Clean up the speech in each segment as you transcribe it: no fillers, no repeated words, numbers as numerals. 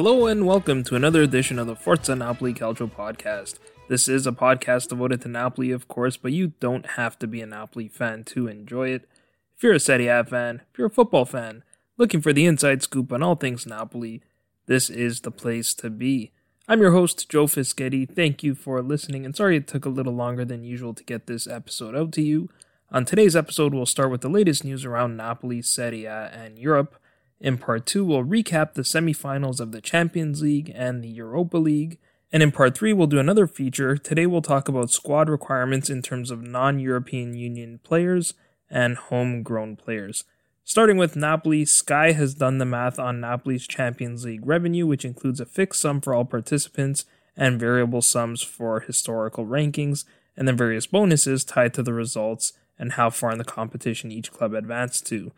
Hello and welcome to another edition of the Forza Napoli Calcio podcast. This is a podcast devoted to Napoli, of course, but you don't have to be a Napoli fan to enjoy it. If you're a Serie A fan, if you're a football fan, looking for the inside scoop on all things Napoli, this is the place to be. I'm your host, Joe Fischetti. Thank you for listening, and sorry it took a little longer than usual to get this episode out to you. On today's episode, we'll start with the latest news around Napoli, Serie A, and Europe. In Part 2, we'll recap the semifinals of the Champions League and the Europa League. And in Part 3, we'll do another feature. Today we'll talk about squad requirements in terms of non-European Union players and homegrown players. Starting with Napoli, Sky has done the math on Napoli's Champions League revenue, which includes a fixed sum for all participants and variable sums for historical rankings, and then various bonuses tied to the results and how far in the competition each club advanced to.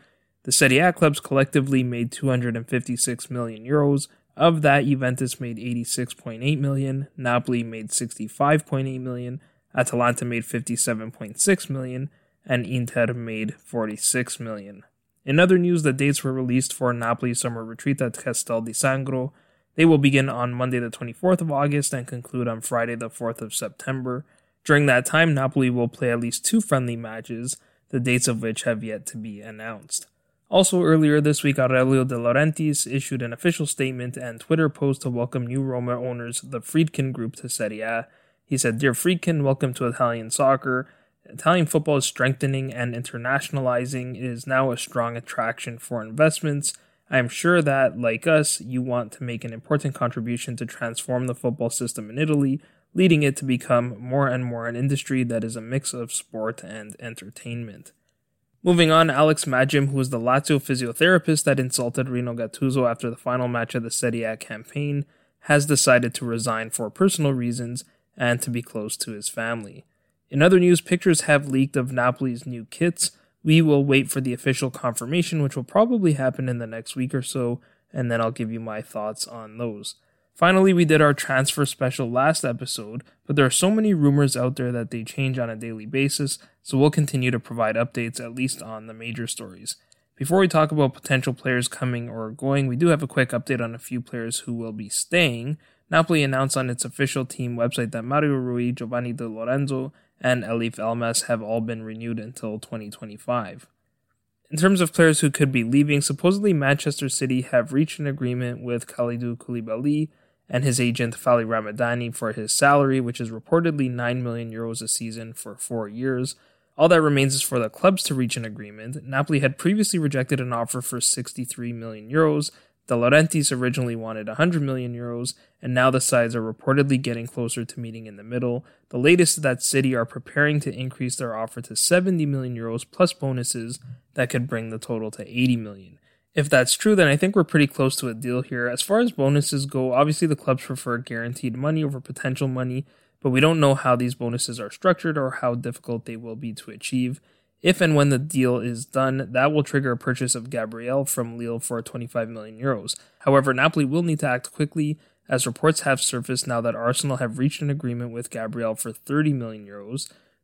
The Serie A clubs collectively made €256 million. Of that, Juventus made 86.8 million, Napoli made 65.8 million, Atalanta made 57.6 million, and Inter made 46 million. In other news, the dates were released for Napoli's summer retreat at Castel di Sangro. They will begin on Monday the 24th of August and conclude on Friday the 4th of September. During that time, Napoli will play at least two friendly matches, the dates of which have yet to be announced. Also earlier this week, Aurelio De Laurentiis issued an official statement and Twitter post to welcome new Roma owners, the Friedkin Group, to Serie A. He said, "Dear Friedkin, welcome to Italian soccer. Italian football is strengthening and internationalizing. It is now a strong attraction for investments. I am sure that, like us, you want to make an important contribution to transform the football system in Italy, leading it to become more and more an industry that is a mix of sport and entertainment." Moving on, Alex Magim, who was the Lazio physiotherapist that insulted Rino Gattuso after the final match of the Serie A campaign, has decided to resign for personal reasons and to be close to his family. In other news, pictures have leaked of Napoli's new kits. We will wait for the official confirmation, which will probably happen in the next week or so, and then I'll give you my thoughts on those. Finally, we did our transfer special last episode, but there are so many rumors out there that they change on a daily basis, so we'll continue to provide updates, at least on the major stories. Before we talk about potential players coming or going, we do have a quick update on a few players who will be staying. Napoli announced on its official team website that Mario Rui, Giovanni De Lorenzo, and Elif Elmas have all been renewed until 2025. In terms of players who could be leaving, supposedly Manchester City have reached an agreement with Khalidou Koulibaly and his agent Fali Ramadani for his salary, which is reportedly €9 million a season for 4 years. All that remains is for the clubs to reach an agreement. Napoli had previously rejected an offer for €63 million. De Laurentiis originally wanted €100 million, and now the sides are reportedly getting closer to meeting in the middle. The latest is that City are preparing to increase their offer to €70 million plus bonuses that could bring the total to €80 million. If that's true, then I think we're pretty close to a deal here. As far as bonuses go, obviously the clubs prefer guaranteed money over potential money, but we don't know how these bonuses are structured or how difficult they will be to achieve. If and when the deal is done, that will trigger a purchase of Gabriel from Lille for €25 million. However, Napoli will need to act quickly, as reports have surfaced now that Arsenal have reached an agreement with Gabriel for €30 million.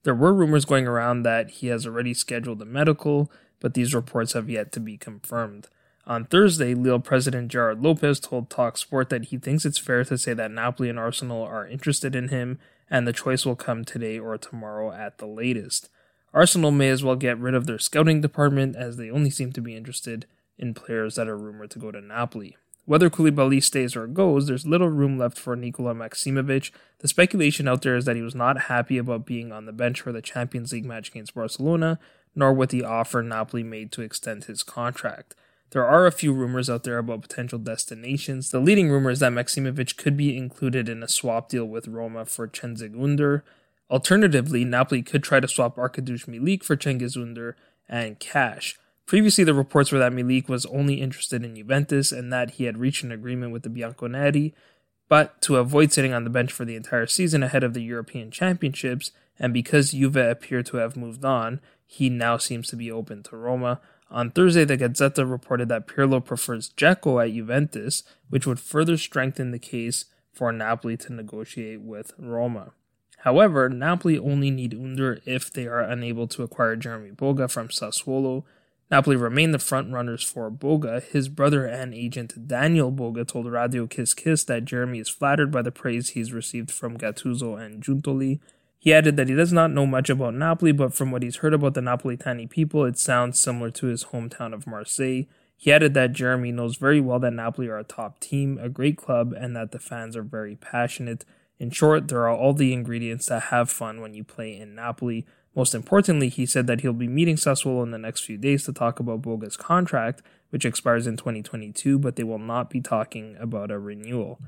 There were rumors going around that he has already scheduled a medical, but these reports have yet to be confirmed. On Thursday, Lille president Gerard Lopez told TalkSport that he thinks it's fair to say that Napoli and Arsenal are interested in him, and the choice will come today or tomorrow at the latest. Arsenal may as well get rid of their scouting department, as they only seem to be interested in players that are rumored to go to Napoli. Whether Koulibaly stays or goes, there's little room left for Nikola Maksimovic. The speculation out there is that he was not happy about being on the bench for the Champions League match against Barcelona, nor with the offer Napoli made to extend his contract. There are a few rumors out there about potential destinations. The leading rumor is that Maksimovic could be included in a swap deal with Roma for Cengiz Ünder. Alternatively, Napoli could try to swap Arkadiusz Milik for Cengiz Ünder and cash. Previously, the reports were that Milik was only interested in Juventus and that he had reached an agreement with the Bianconeri, but to avoid sitting on the bench for the entire season ahead of the European Championships, and because Juve appeared to have moved on, he now seems to be open to Roma. On Thursday, the Gazzetta reported that Pirlo prefers Dzeko at Juventus, which would further strengthen the case for Napoli to negotiate with Roma. However, Napoli only need Ünder if they are unable to acquire Jeremy Boga from Sassuolo. Napoli remain the front-runners for Boga. His brother and agent Daniel Boga told Radio Kiss Kiss that Jeremy is flattered by the praise he's received from Gattuso and Giuntoli. He added that he does not know much about Napoli, but from what he's heard about the Napolitani people, it sounds similar to his hometown of Marseille. He added that Jeremy knows very well that Napoli are a top team, a great club, and that the fans are very passionate. In short, there are all the ingredients to have fun when you play in Napoli. Most importantly, he said that he'll be meeting Sassuolo in the next few days to talk about Boga's contract, which expires in 2022, but they will not be talking about a renewal.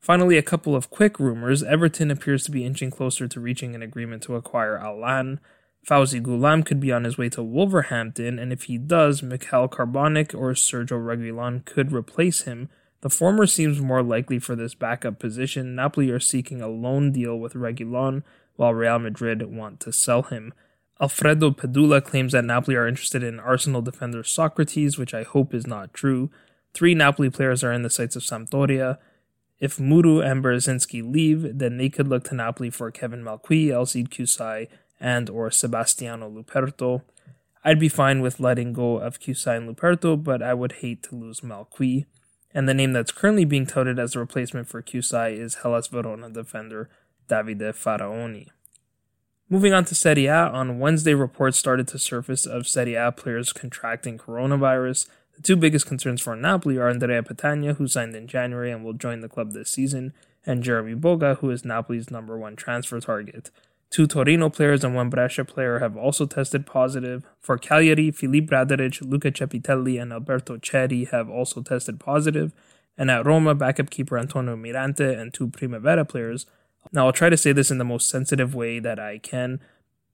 Finally, a couple of quick rumors. Everton appears to be inching closer to reaching an agreement to acquire Alan. Fawzi Ghulam could be on his way to Wolverhampton, and if he does, Mikhail Carbonic or Sergio Reguilon could replace him. The former seems more likely for this backup position. Napoli are seeking a loan deal with Reguilon, while Real Madrid want to sell him. Alfredo Padula claims that Napoli are interested in Arsenal defender Socrates, which I hope is not true. 3 Napoli players are in the sights of Sampdoria. If Muru and Berzinski leave, then they could look to Napoli for Kevin Malcuit, Elseid Hysaj, and or Sebastiano Luperto. I'd be fine with letting go of Hysaj and Luperto, but I would hate to lose Malcuit. And the name that's currently being touted as a replacement for Hysaj is Hellas Verona defender Davide Faraoni. Moving on to Serie A, on Wednesday reports started to surface of Serie A players contracting coronavirus. The two biggest concerns for Napoli are Andrea Patagna, who signed in January and will join the club this season, and Jeremy Boga, who is Napoli's number one transfer target. 2 Torino players and 1 Brescia player have also tested positive. For Cagliari, Filip Radarić, Luca Cepitelli, and Alberto Ceri have also tested positive. And at Roma, backup keeper Antonio Mirante and 2 Primavera players. Now, I'll try to say this in the most sensitive way that I can,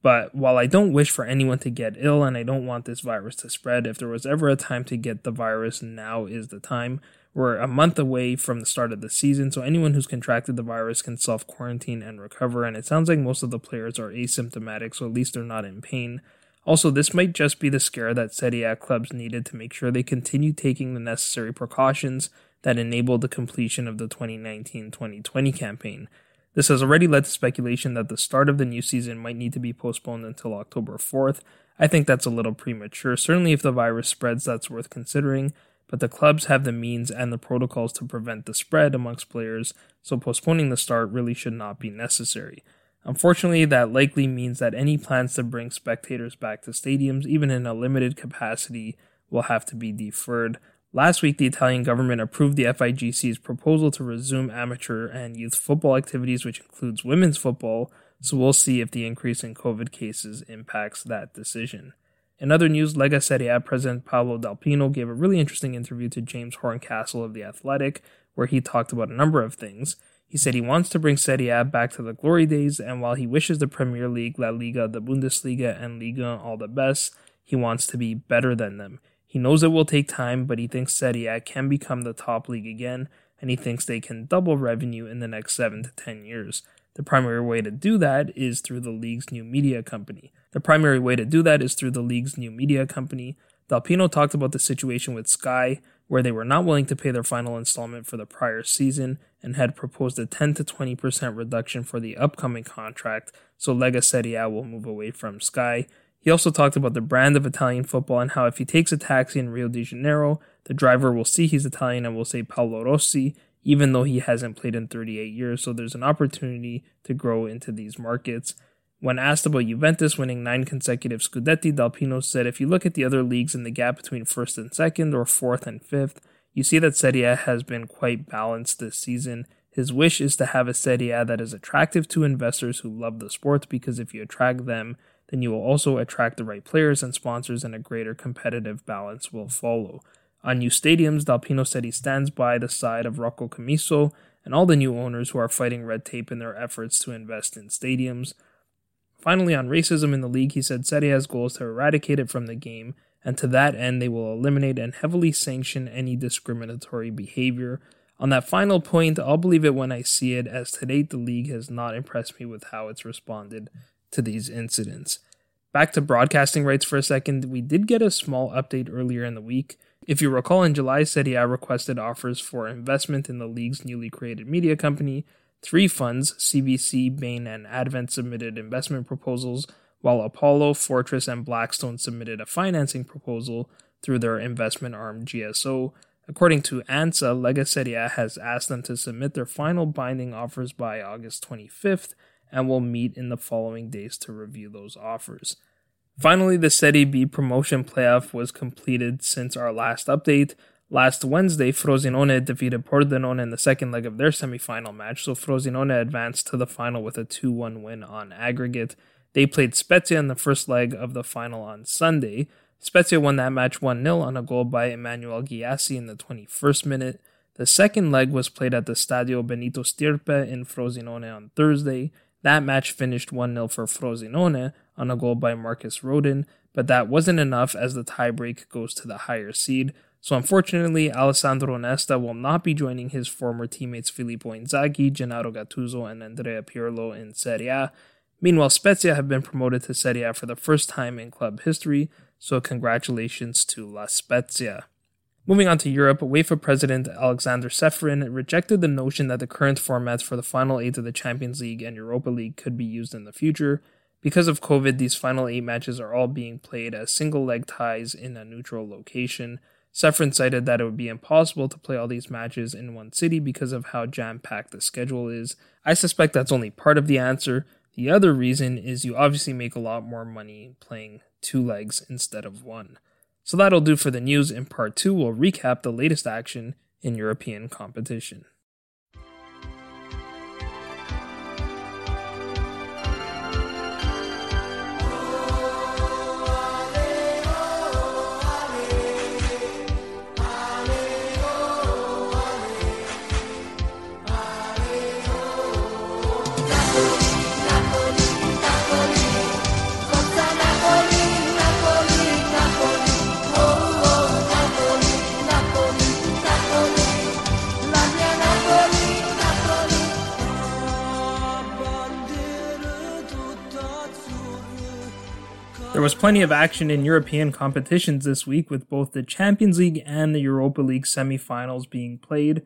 but while I don't wish for anyone to get ill and I don't want this virus to spread, if there was ever a time to get the virus, now is the time. We're a month away from the start of the season, so anyone who's contracted the virus can self-quarantine and recover, and it sounds like most of the players are asymptomatic, so at least they're not in pain. Also, this might just be the scare that Serie A clubs needed to make sure they continue taking the necessary precautions that enabled the completion of the 2019-2020 campaign. This has already led to speculation that the start of the new season might need to be postponed until October 4th. I think that's a little premature. Certainly if the virus spreads, that's worth considering, but the clubs have the means and the protocols to prevent the spread amongst players, so postponing the start really should not be necessary. Unfortunately, that likely means that any plans to bring spectators back to stadiums, even in a limited capacity, will have to be deferred. Last week, the Italian government approved the FIGC's proposal to resume amateur and youth football activities, which includes women's football, so we'll see if the increase in COVID cases impacts that decision. In other news, Lega Serie A president Paolo Dal Pino gave a really interesting interview to James Horncastle of The Athletic, where he talked about a number of things. He said he wants to bring Serie A back to the glory days, and while he wishes the Premier League, La Liga, the Bundesliga, and Liga all the best, he wants to be better than them. He knows it will take time, but he thinks Serie A can become the top league again, and he thinks they can double revenue in the next 7 to 10 years. The primary way to do that is through the league's new media company. Dal Pino talked about the situation with Sky, where they were not willing to pay their final installment for the prior season and had proposed a 10 to 20% reduction for the upcoming contract, so Lega Serie A will move away from Sky. He also talked about the brand of Italian football and how if he takes a taxi in Rio de Janeiro, the driver will see he's Italian and will say Paolo Rossi, even though he hasn't played in 38 years, so there's an opportunity to grow into these markets. When asked about Juventus winning 9 consecutive Scudetti, Dal Pino said if you look at the other leagues and the gap between 1st and 2nd or 4th and 5th, You see that Serie A has been quite balanced this season. His wish is to have a Serie A that is attractive to investors who love the sport, because if you attract them, then you will also attract the right players and sponsors, and a greater competitive balance will follow. On new stadiums, Dal Pino said he stands by the side of Rocco Commisso and all the new owners who are fighting red tape in their efforts to invest in stadiums. Finally, on racism in the league, he said Serie A's goal is to eradicate it from the game, and to that end they will eliminate and heavily sanction any discriminatory behavior. On that final point, I'll believe it when I see it, as to date the league has not impressed me with how it's responded to these incidents. Back to broadcasting rights for a second, we did get a small update earlier in the week. If you recall, in July, Serie A requested offers for investment in the league's newly created media company. Three funds, CVC, Bain, and Advent, submitted investment proposals, while Apollo, Fortress, and Blackstone submitted a financing proposal through their investment arm GSO. According to ANSA, Lega Serie A has asked them to submit their final binding offers by August 25th and will meet in the following days to review those offers. Finally, the Serie B promotion playoff was completed since our last update. Last Wednesday, Frosinone defeated Pordenone in the second leg of their semi-final match, so Frosinone advanced to the final with a 2-1 win on aggregate. They played Spezia in the first leg of the final on Sunday. Spezia won that match 1-0 on a goal by Emmanuel Gyasi in the 21st minute. The second leg was played at the Stadio Benito Stirpe in Frosinone on Thursday. That match finished 1-0 for Frosinone on a goal by Marcus Rodin, but that wasn't enough as the tiebreak goes to the higher seed. So unfortunately, Alessandro Nesta will not be joining his former teammates Filippo Inzaghi, Gennaro Gattuso, and Andrea Pirlo in Serie A. Meanwhile, Spezia have been promoted to Serie A for the first time in club history, so congratulations to La Spezia. Moving on to Europe, UEFA President Alexander Seferin rejected the notion that the current formats for the final eight of the Champions League and Europa League could be used in the future. Because of COVID, these final eight matches are all being played as single-leg ties in a neutral location. Seferin cited that it would be impossible to play all these matches in one city because of how jam-packed the schedule is. I suspect that's only part of the answer. The other reason is you obviously make a lot more money playing two legs instead of one. So that'll do for the news. In part 2, we'll recap the latest action in European competition. There was plenty of action in European competitions this week, with both the Champions League and the Europa League semi-finals being played.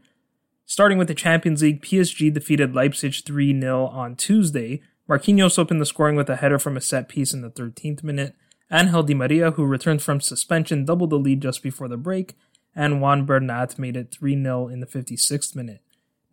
Starting with the Champions League, PSG defeated Leipzig 3-0 on Tuesday. Marquinhos opened the scoring with a header from a set piece in the 13th minute. Angel Di Maria, who returned from suspension, doubled the lead just before the break, and Juan Bernat made it 3-0 in the 56th minute.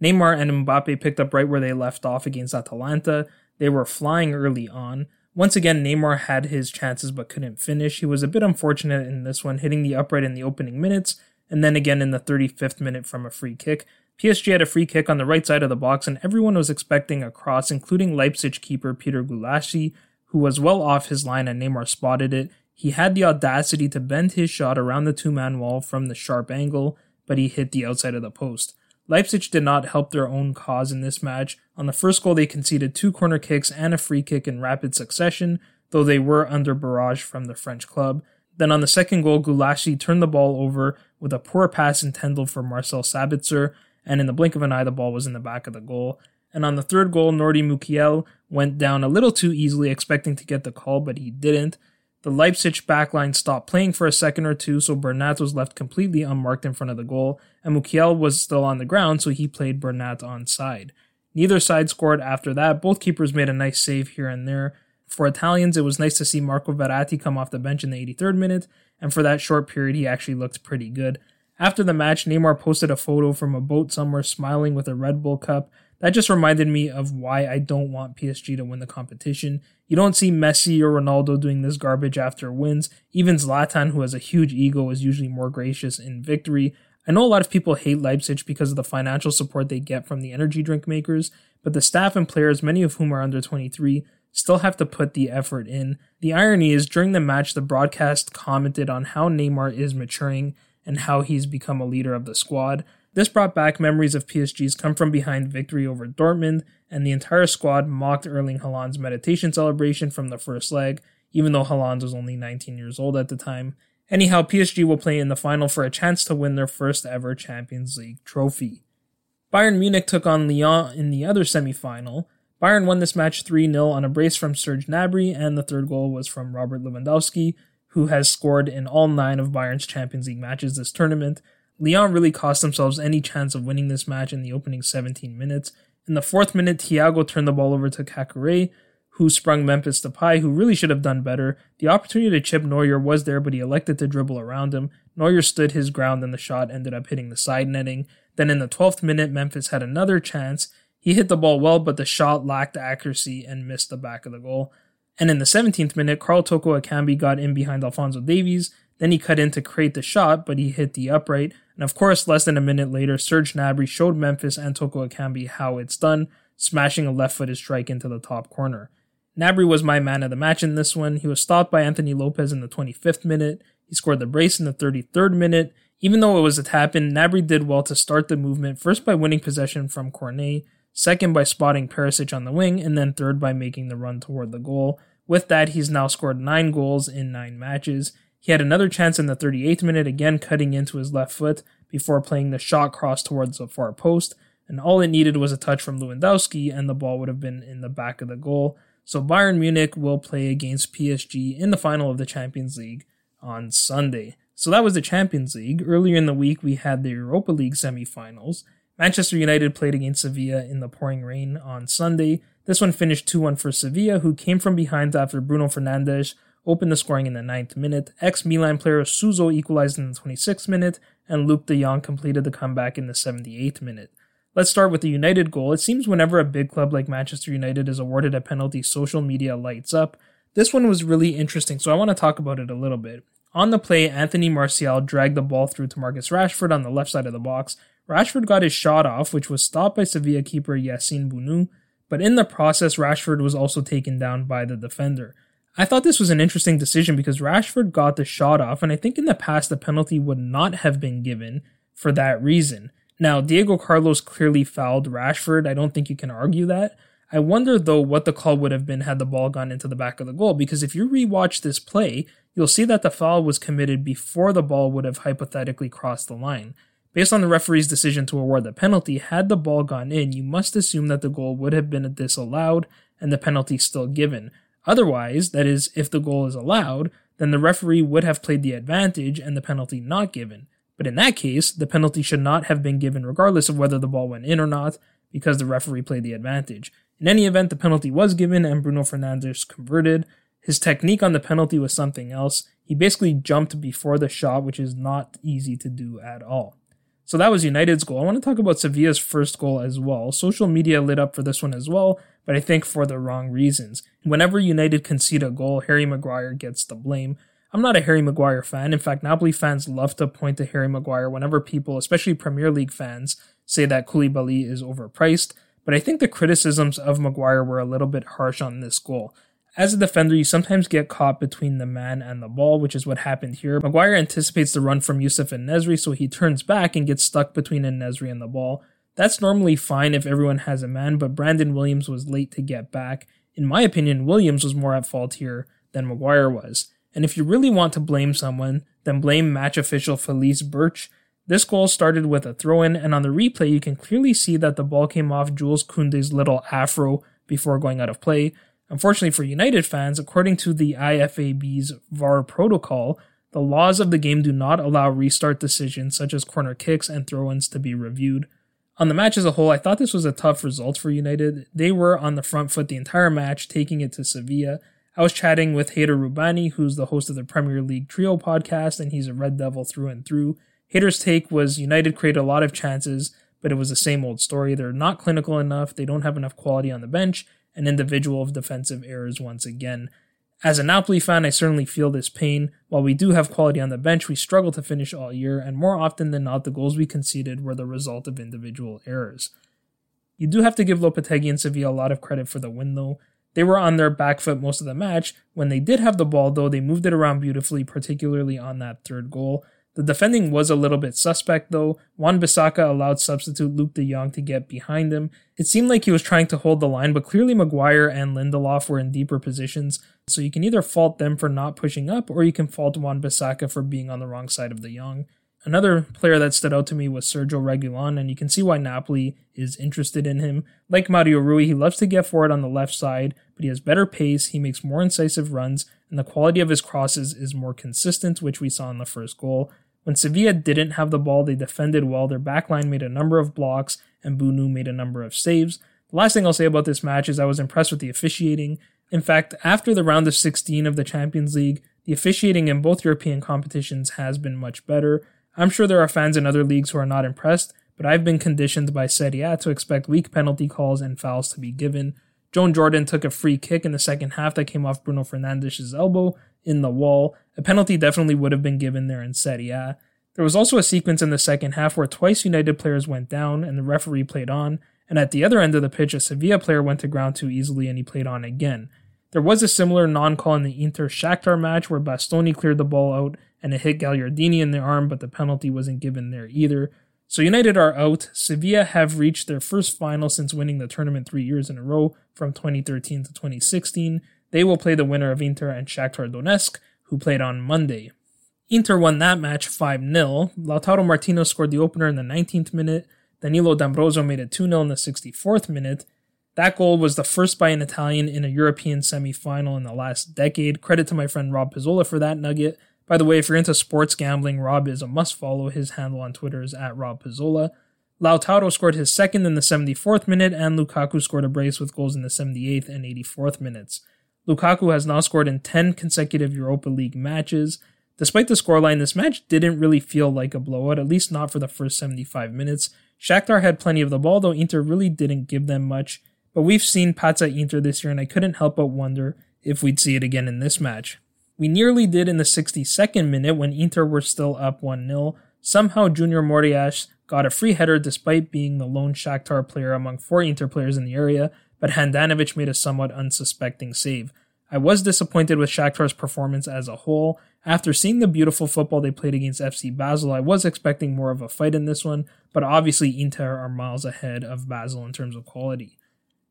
Neymar and Mbappe picked up right where they left off against Atalanta. They were flying early on. Once again, Neymar had his chances but couldn't finish. He was a bit unfortunate in this one, hitting the upright in the opening minutes, and then again in the 35th minute from a free kick. PSG had a free kick on the right side of the box, and everyone was expecting a cross, including Leipzig keeper Peter Gulaschi, who was well off his line, and Neymar spotted it. He had the audacity to bend his shot around the two-man wall from the sharp angle, but he hit the outside of the post. Leipzig did not help their own cause in this match. On the first goal, they conceded two corner kicks and a free kick in rapid succession, though they were under barrage from the French club. Then on the second goal, Gulaschi turned the ball over with a poor pass intended for Marcel Sabitzer, and in the blink of an eye, the ball was in the back of the goal. And on the third goal, Nordi Mukiele went down a little too easily, expecting to get the call, but he didn't. The Leipzig backline stopped playing for a second or two, so Bernat was left completely unmarked in front of the goal, and Mukiele was still on the ground, so he played Bernat onside. Neither side scored after that. Both keepers made a nice save here and there. For Italians, it was nice to see Marco Verratti come off the bench in the 83rd minute, and for that short period, he actually looked pretty good. After the match, Neymar posted a photo from a boat somewhere smiling with a Red Bull cup. That just reminded me of why I don't want PSG to win the competition. You don't see Messi or Ronaldo doing this garbage after wins. Even Zlatan, who has a huge ego, is usually more gracious in victory. I know a lot of people hate Leipzig because of the financial support they get from the energy drink makers, but the staff and players, many of whom are under 23, still have to put the effort in. The irony is, during the match, the broadcast commented on how Neymar is maturing and how he's become a leader of the squad. This brought back memories of PSG's come-from-behind victory over Dortmund, and the entire squad mocked Erling Haaland's meditation celebration from the first leg, even though Haaland was only 19 years old at the time. Anyhow, PSG will play in the final for a chance to win their first ever Champions League trophy. Bayern Munich took on Lyon in the other semi-final. Bayern won this match 3-0 on a brace from Serge Gnabry, and the third goal was from Robert Lewandowski, who has scored in all 9 of Bayern's Champions League matches this tournament. Lyon really cost themselves any chance of winning this match in the opening 17 minutes. In the 4th minute, Thiago turned the ball over to Kakure, who sprung Memphis Depay, who really should have done better. The opportunity to chip Neuer was there, but he elected to dribble around him. Neuer stood his ground and the shot ended up hitting the side netting. Then in the 12th minute, Memphis had another chance. He hit the ball well, but the shot lacked accuracy and missed the back of the goal. And in the 17th minute, Karl Toko Akambi got in behind Alphonso Davies. Then he cut in to create the shot, but he hit the upright. And of course, less than a minute later, Serge Gnabry showed Memphis and Toko Akambi how it's done, smashing a left-footed strike into the top corner. Gnabry was my man of the match in this one. He was stopped by Anthony Lopez in the 25th minute. He scored the brace in the 33rd minute. Even though it was a tap-in, Gnabry did well to start the movement, first by winning possession from Cornet, second by spotting Perisic on the wing, and then third by making the run toward the goal. With that, he's now scored 9 goals in 9 matches. He had another chance in the 38th minute, again cutting into his left foot before playing the shot cross towards the far post, and all it needed was a touch from Lewandowski and the ball would have been in the back of the goal. So Bayern Munich will play against PSG in the final of the Champions League on Sunday. So that was the Champions League. Earlier in the week, we had the Europa League semi-finals. Manchester United played against Sevilla in the pouring rain on Sunday. This one finished 2-1 for Sevilla, who came from behind after Bruno Fernandes opened the scoring in the 9th minute. Ex-Milan player Suso equalized in the 26th minute, and Luke de Jong completed the comeback in the 78th minute. Let's start with the United goal. It seems whenever a big club like Manchester United is awarded a penalty, social media lights up. This one was really interesting, so I want to talk about it a little bit. On the play, Anthony Martial dragged the ball through to Marcus Rashford on the left side of the box. Rashford got his shot off, which was stopped by Sevilla keeper Yassine Bounou, but in the process, Rashford was also taken down by the defender. I thought this was an interesting decision because Rashford got the shot off, and I think in the past the penalty would not have been given for that reason. Now, Diego Carlos clearly fouled Rashford. I don't think you can argue that. I wonder, though, what the call would have been had the ball gone into the back of the goal, because if you rewatch this play, you'll see that the foul was committed before the ball would have hypothetically crossed the line. Based on the referee's decision to award the penalty, had the ball gone in, you must assume that the goal would have been disallowed and the penalty still given. Otherwise, that is, if the goal is allowed, then the referee would have played the advantage and the penalty not given. But in that case, the penalty should not have been given regardless of whether the ball went in or not, because the referee played the advantage. In any event, the penalty was given and Bruno Fernandes converted. His technique on the penalty was something else. He basically jumped before the shot, which is not easy to do at all. So that was United's goal. I want to talk about Sevilla's first goal as well. Social media lit up for this one as well, but I think for the wrong reasons. Whenever United concede a goal, Harry Maguire gets the blame. I'm not a Harry Maguire fan. In fact, Napoli fans love to point to Harry Maguire whenever people, especially Premier League fans, say that Koulibaly is overpriced, but I think the criticisms of Maguire were a little bit harsh on this goal. As a defender, you sometimes get caught between the man and the ball, which is what happened here. Maguire anticipates the run from Youssef and Nesri, so he turns back and gets stuck between Nesri and the ball. That's normally fine if everyone has a man, but Brandon Williams was late to get back. In my opinion, Williams was more at fault here than Maguire was. And if you really want to blame someone, then blame match official Felice Birch. This goal started with a throw-in, and on the replay you can clearly see that the ball came off Jules Koundé's little afro before going out of play. Unfortunately for United fans, according to the IFAB's VAR protocol, the laws of the game do not allow restart decisions such as corner kicks and throw-ins to be reviewed. On the match as a whole, I thought this was a tough result for United. They were on the front foot the entire match, taking it to Sevilla. I was chatting with Hader Rubani, who's the host of the Premier League Trio podcast, and he's a Red Devil through and through. Hader's take was United created a lot of chances, but it was the same old story. They're not clinical enough, they don't have enough quality on the bench, and individual defensive errors once again. As a Napoli fan, I certainly feel this pain. While we do have quality on the bench, we struggle to finish all year, and more often than not, the goals we conceded were the result of individual errors. You do have to give Lopetegui and Sevilla a lot of credit for the win, though. They were on their back foot most of the match. When they did have the ball, though, they moved it around beautifully, particularly on that third goal. The defending was a little bit suspect, though. Juan Bissaka allowed substitute Luke de Jong to get behind him. It seemed like he was trying to hold the line, but clearly Maguire and Lindelof were in deeper positions, so you can either fault them for not pushing up, or you can fault Juan Bissaka for being on the wrong side of de Jong. Another player that stood out to me was Sergio Reguilon, and you can see why Napoli is interested in him. Like Mario Rui, he loves to get forward on the left side, but he has better pace, he makes more incisive runs, and the quality of his crosses is more consistent, which we saw in the first goal. When Sevilla didn't have the ball, they defended well, their backline made a number of blocks, and Bunu made a number of saves. The last thing I'll say about this match is I was impressed with the officiating. In fact, after the round of 16 of the Champions League, the officiating in both European competitions has been much better. I'm sure there are fans in other leagues who are not impressed, but I've been conditioned by Serie A to expect weak penalty calls and fouls to be given. Joan Jordan took a free kick in the second half that came off Bruno Fernandes' elbow in the wall. A penalty definitely would have been given there in Serie A. There was also a sequence in the second half where twice United players went down and the referee played on, and at the other end of the pitch, a Sevilla player went to ground too easily and he played on again. There was a similar non-call in the Inter-Shakhtar match where Bastoni cleared the ball out and it hit Gagliardini in the arm, but the penalty wasn't given there either. So United are out. Sevilla have reached their first final since winning the tournament 3 years in a row from 2013 to 2016. They will play the winner of Inter and Shakhtar Donetsk, who played on Monday. Inter won that match 5-0. Lautaro Martinez scored the opener in the 19th minute. Danilo D'Ambrosio made it 2-0 in the 64th minute. That goal was the first by an Italian in a European semi-final in the last decade. Credit to my friend Rob Pizzola for that nugget. By the way, if you're into sports gambling, Rob is a must-follow. His handle on Twitter is @RobPizzola. Lautaro scored his second in the 74th minute, and Lukaku scored a brace with goals in the 78th and 84th minutes. Lukaku has now scored in 10 consecutive Europa League matches. Despite the scoreline, this match didn't really feel like a blowout, at least not for the first 75 minutes. Shakhtar had plenty of the ball, though Inter really didn't give them much. But we've seen Pazza Inter this year, and I couldn't help but wonder if we'd see it again in this match. We nearly did in the 62nd minute when Inter were still up 1-0. Somehow Junior Morias got a free header despite being the lone Shakhtar player among four Inter players in the area, but Handanovic made a somewhat unsuspecting save. I was disappointed with Shakhtar's performance as a whole. After seeing the beautiful football they played against FC Basel, I was expecting more of a fight in this one, but obviously Inter are miles ahead of Basel in terms of quality.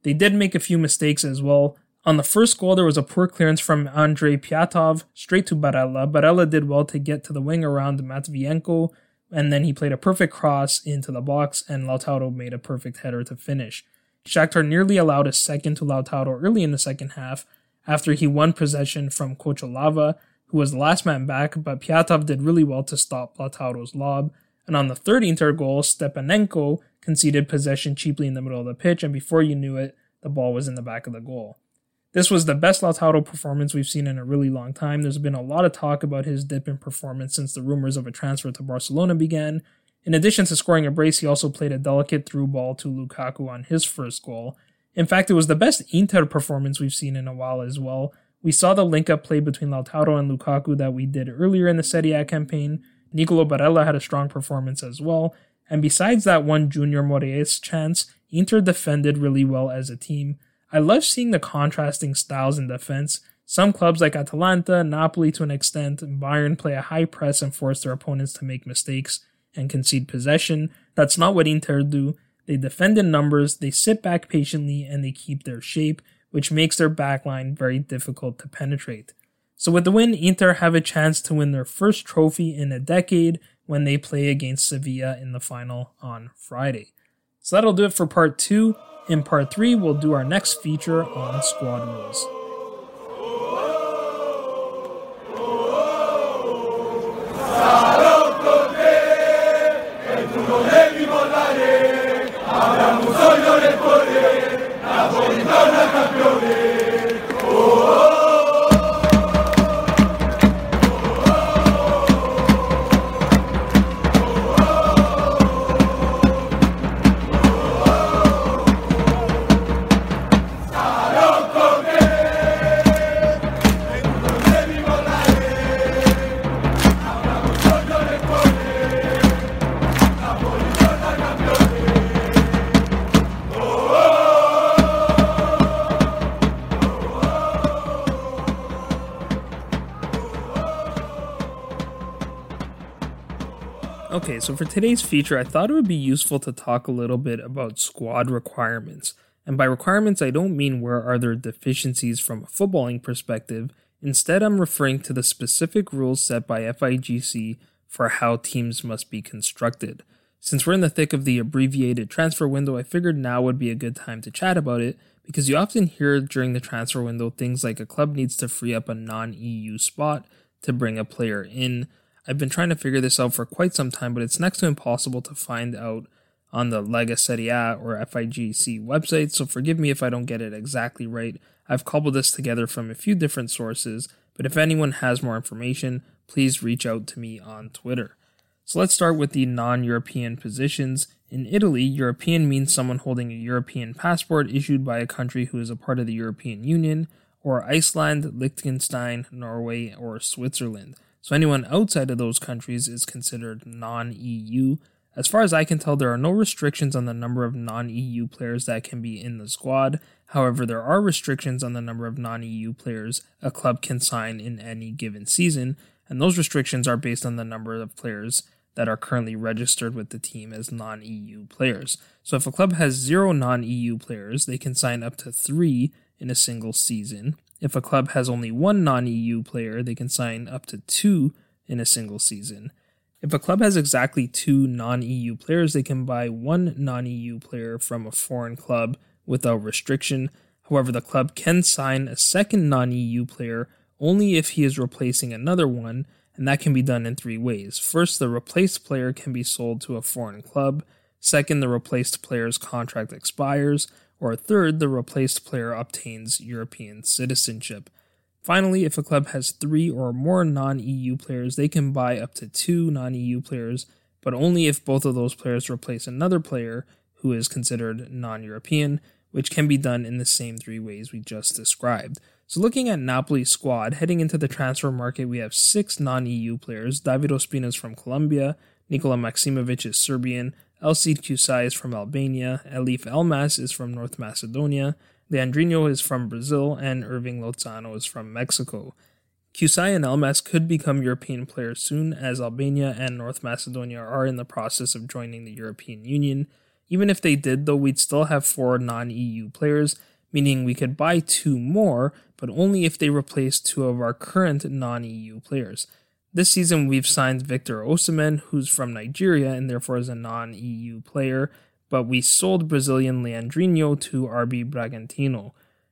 They did make a few mistakes as well. On the first goal, there was a poor clearance from Andrei Piatov straight to Barella. Barella did well to get to the wing around Matvienko, and then he played a perfect cross into the box, and Lautaro made a perfect header to finish. Shakhtar nearly allowed a second to Lautaro early in the second half, after he won possession from Kocholava, who was the last man back, but Piatov did really well to stop Lautaro's lob. And on the third Inter goal, Stepanenko conceded possession cheaply in the middle of the pitch, and before you knew it, the ball was in the back of the goal. This was the best Lautaro performance we've seen in a really long time. There's been a lot of talk about his dip in performance since the rumors of a transfer to Barcelona began. In addition to scoring a brace, he also played a delicate through ball to Lukaku on his first goal. In fact, it was the best Inter performance we've seen in a while as well. We saw the link-up play between Lautaro and Lukaku that we did earlier in the Serie A campaign. Nicolo Barella had a strong performance as well. And besides that one Junior Moraes chance, Inter defended really well as a team. I love seeing the contrasting styles in defense. Some clubs like Atalanta, Napoli to an extent, and Bayern play a high press and force their opponents to make mistakes and concede possession. That's not what Inter do. They defend in numbers, they sit back patiently, and they keep their shape, which makes their backline very difficult to penetrate. So with the win, Inter have a chance to win their first trophy in a decade when they play against Sevilla in the final on Friday. So that'll do it for part 2. In part 3, we'll do our next feature on squad rules. Okay, so for today's feature, I thought it would be useful to talk a little bit about squad requirements. And by requirements, I don't mean where are there deficiencies from a footballing perspective. Instead, I'm referring to the specific rules set by FIGC for how teams must be constructed. Since we're in the thick of the abbreviated transfer window, I figured now would be a good time to chat about it, because you often hear during the transfer window things like a club needs to free up a non-EU spot to bring a player in. I've been trying to figure this out for quite some time, but it's next to impossible to find out on the Lega Serie A or FIGC website, so forgive me if I don't get it exactly right. I've cobbled this together from a few different sources, but if anyone has more information, please reach out to me on Twitter. So let's start with the non-European positions. In Italy, European means someone holding a European passport issued by a country who is a part of the European Union, or Iceland, Liechtenstein, Norway, or Switzerland. So anyone outside of those countries is considered non-EU. As far as I can tell, there are no restrictions on the number of non-EU players that can be in the squad. However, there are restrictions on the number of non-EU players a club can sign in any given season, and those restrictions are based on the number of players that are currently registered with the team as non-EU players. So if a club has 0 non-EU players, they can sign up to 3 in a single season. If a club has only 1 non-EU player, they can sign up to 2 in a single season. If a club has exactly 2 non-EU players, they can buy 1 non-EU player from a foreign club without restriction. However, the club can sign a second non-EU player only if he is replacing another one, and that can be done in 3 ways. First, the replaced player can be sold to a foreign club. Second, the replaced player's contract expires. Or third, the replaced player obtains European citizenship. Finally, if a club has 3 or more non-EU players, they can buy up to 2 non-EU players, but only if both of those players replace another player who is considered non-European, which can be done in the same 3 ways we just described. So looking at Napoli's squad, heading into the transfer market, we have 6 non-EU players. David Ospina is from Colombia, Nikola Maksimovic is Serbian, Elseid Hysaj is from Albania, Elif Elmas is from North Macedonia, Leandrinho is from Brazil, and Irving Lozano is from Mexico. Hysaj and Elmas could become European players soon, as Albania and North Macedonia are in the process of joining the European Union. Even if they did, though, we'd still have 4 non-EU players, meaning we could buy 2 more, but only if they replace 2 of our current non-EU players. This season, we've signed Victor Osimhen, who's from Nigeria and therefore is a non-EU player, but we sold Brazilian Leandrinho to RB Bragantino.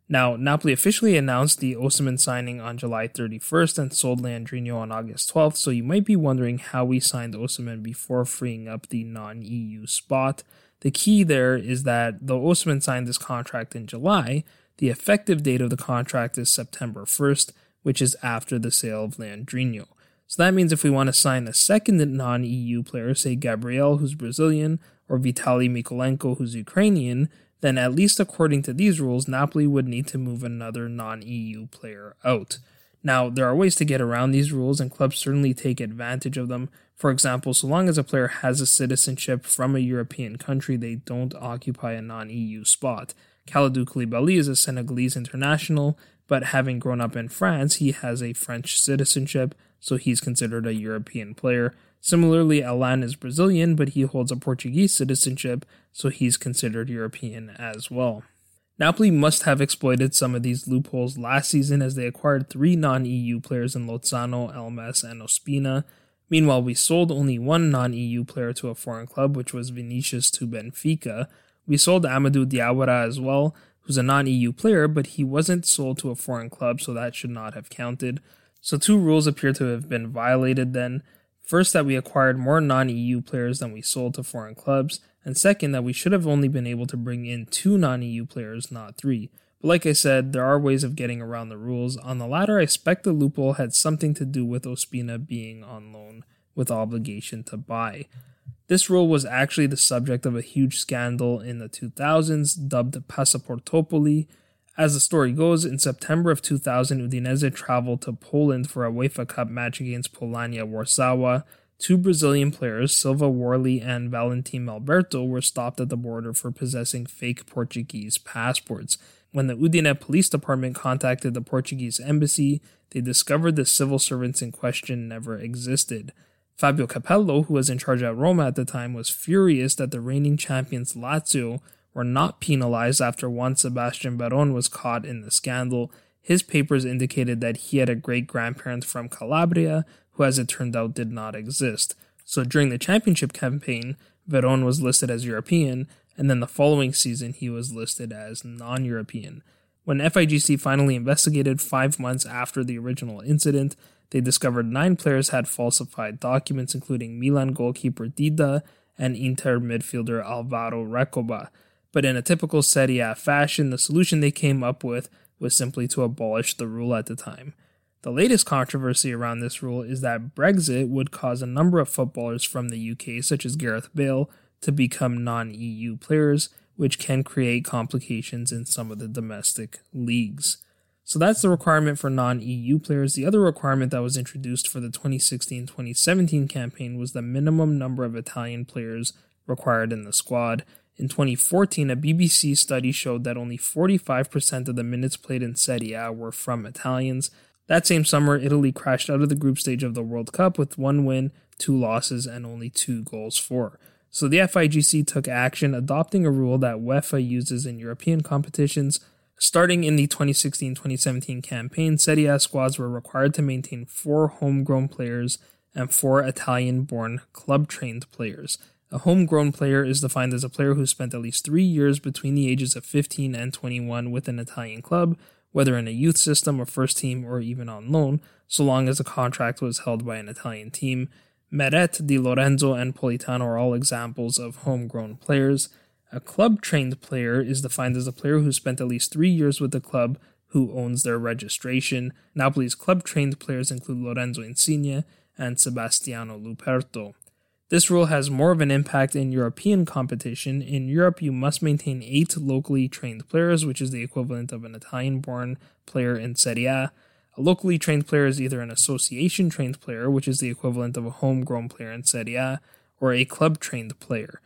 Now, Napoli officially announced the Osimhen signing on July 31st and sold Leandrinho on August 12th, so you might be wondering how we signed Osimhen before freeing up the non-EU spot. The key there is that though Osimhen signed his contract in July, the effective date of the contract is September 1st, which is after the sale of Leandrinho. So that means if we want to sign a second non-EU player, say Gabriel, who's Brazilian, or Vitaly Mikolenko, who's Ukrainian, then at least according to these rules, Napoli would need to move another non-EU player out. Now, there are ways to get around these rules, and clubs certainly take advantage of them. For example, so long as a player has a citizenship from a European country, they don't occupy a non-EU spot. Khalidou Koulibaly is a Senegalese international, but having grown up in France, he has a French citizenship, so he's considered a European player. Similarly, Alan is Brazilian, but he holds a Portuguese citizenship, so he's considered European as well. Napoli must have exploited some of these loopholes last season as they acquired 3 non-EU players in Lozano, Elmas, and Ospina. Meanwhile, we sold only 1 non-EU player to a foreign club, which was Vinicius to Benfica. We sold Amadou Diawara as well, who's a non-EU player, but he wasn't sold to a foreign club, so that should not have counted. So 2 rules appear to have been violated then. First, that we acquired more non-EU players than we sold to foreign clubs, and second, that we should have only been able to bring in 2 non-EU players, not 3. But like I said, there are ways of getting around the rules. On the latter, I suspect the loophole had something to do with Ospina being on loan with obligation to buy. This rule was actually the subject of a huge scandal in the 2000s, dubbed Passaportopoli. As the story goes, in September of 2000, Udinese traveled to Poland for a UEFA Cup match against Polonia Warsaw. 2 Brazilian players, Silva Worley and Valentim Alberto, were stopped at the border for possessing fake Portuguese passports. When the Udine Police Department contacted the Portuguese embassy, they discovered the civil servants in question never existed. Fabio Capello, who was in charge at Roma at the time, was furious that the reigning champions Lazio were not penalized after Juan Sebastian Barón was caught in the scandal. His papers indicated that he had a great-grandparent from Calabria, who as it turned out did not exist. So during the championship campaign, Barón was listed as European, and then the following season he was listed as non-European. When FIGC finally investigated 5 months after the original incident, they discovered 9 players had falsified documents, including Milan goalkeeper Dida and Inter midfielder Alvaro Recoba. But in a typical Serie A fashion, the solution they came up with was simply to abolish the rule at the time. The latest controversy around this rule is that Brexit would cause a number of footballers from the UK, such as Gareth Bale, to become non-EU players, which can create complications in some of the domestic leagues. So that's the requirement for non-EU players. The other requirement that was introduced for the 2016-2017 campaign was the minimum number of Italian players required in the squad. In 2014, a BBC study showed that only 45% of the minutes played in Serie A were from Italians. That same summer, Italy crashed out of the group stage of the World Cup with 1 win, 2 losses, and only 2 goals for. So the FIGC took action, adopting a rule that UEFA uses in European competitions. Starting in the 2016-2017 campaign, Serie A squads were required to maintain 4 homegrown players and 4 Italian-born club-trained players. A homegrown player is defined as a player who spent at least 3 years between the ages of 15 and 21 with an Italian club, whether in a youth system, a first team, or even on loan, so long as the contract was held by an Italian team. Meret, De Lorenzo, and Politano are all examples of homegrown players. A club-trained player is defined as a player who spent at least 3 years with the club who owns their registration. Napoli's club-trained players include Lorenzo Insigne and Sebastiano Luperto. This rule has more of an impact in European competition. In Europe, you must maintain 8 locally trained players, which is the equivalent of an Italian-born player in Serie A. A locally trained player is either an association-trained player, which is the equivalent of a homegrown player in Serie A, or a club-trained player.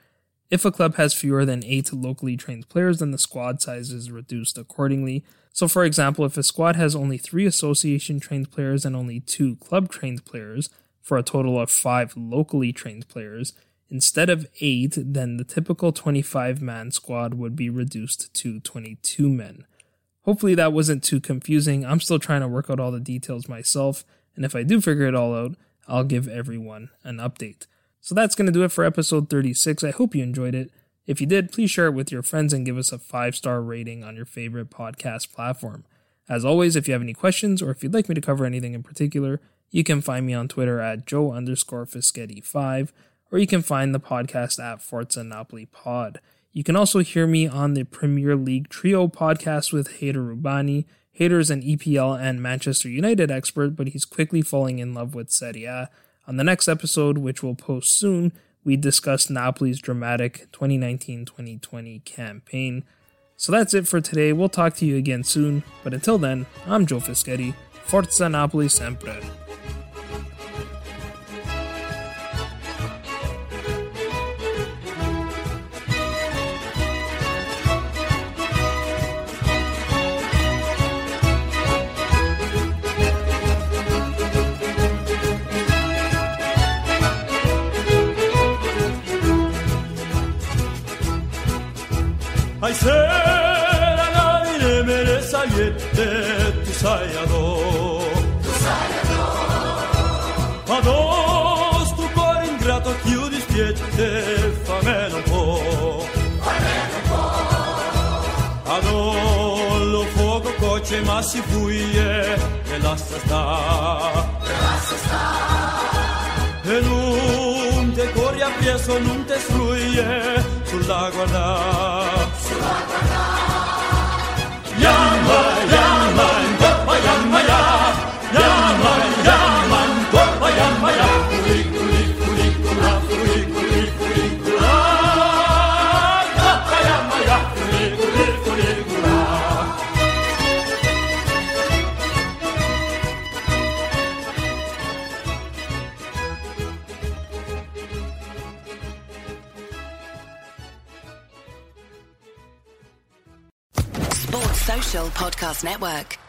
If a club has fewer than 8 locally trained players, then the squad size is reduced accordingly. So for example, if a squad has only 3 association-trained players and only 2 club-trained players, for a total of 5 locally trained players, instead of 8, then the typical 25-man squad would be reduced to 22 men. Hopefully that wasn't too confusing. I'm still trying to work out all the details myself, and if I do figure it all out, I'll give everyone an update. So that's going to do it for episode 36. I hope you enjoyed it. If you did, please share it with your friends and give us a 5-star rating on your favorite podcast platform. As always, if you have any questions or if you'd like me to cover anything in particular, you can find me on Twitter at Joe_Fischetti5, or you can find the podcast at Forza Napoli Pod. You can also hear me on the Premier League Trio podcast with Hader Rubani. Hader is an EPL and Manchester United expert, but he's quickly falling in love with Serie A. On the next episode, which we'll post soon, we discuss Napoli's dramatic 2019-2020 campaign. So that's it for today. We'll talk to you again soon. But until then, I'm Joe Fischetti. Forza Napoli sempre. Ay sera navire mere sayette tu sayado Ados tu cor ingrato chiudi spiette famelo un po' Adò lo fuoco coce ma si fuie e lascia sta E non te corri appresso non te sfruie sulla guarda Yama, curicula, curicula Yama, curicula Podcast Network.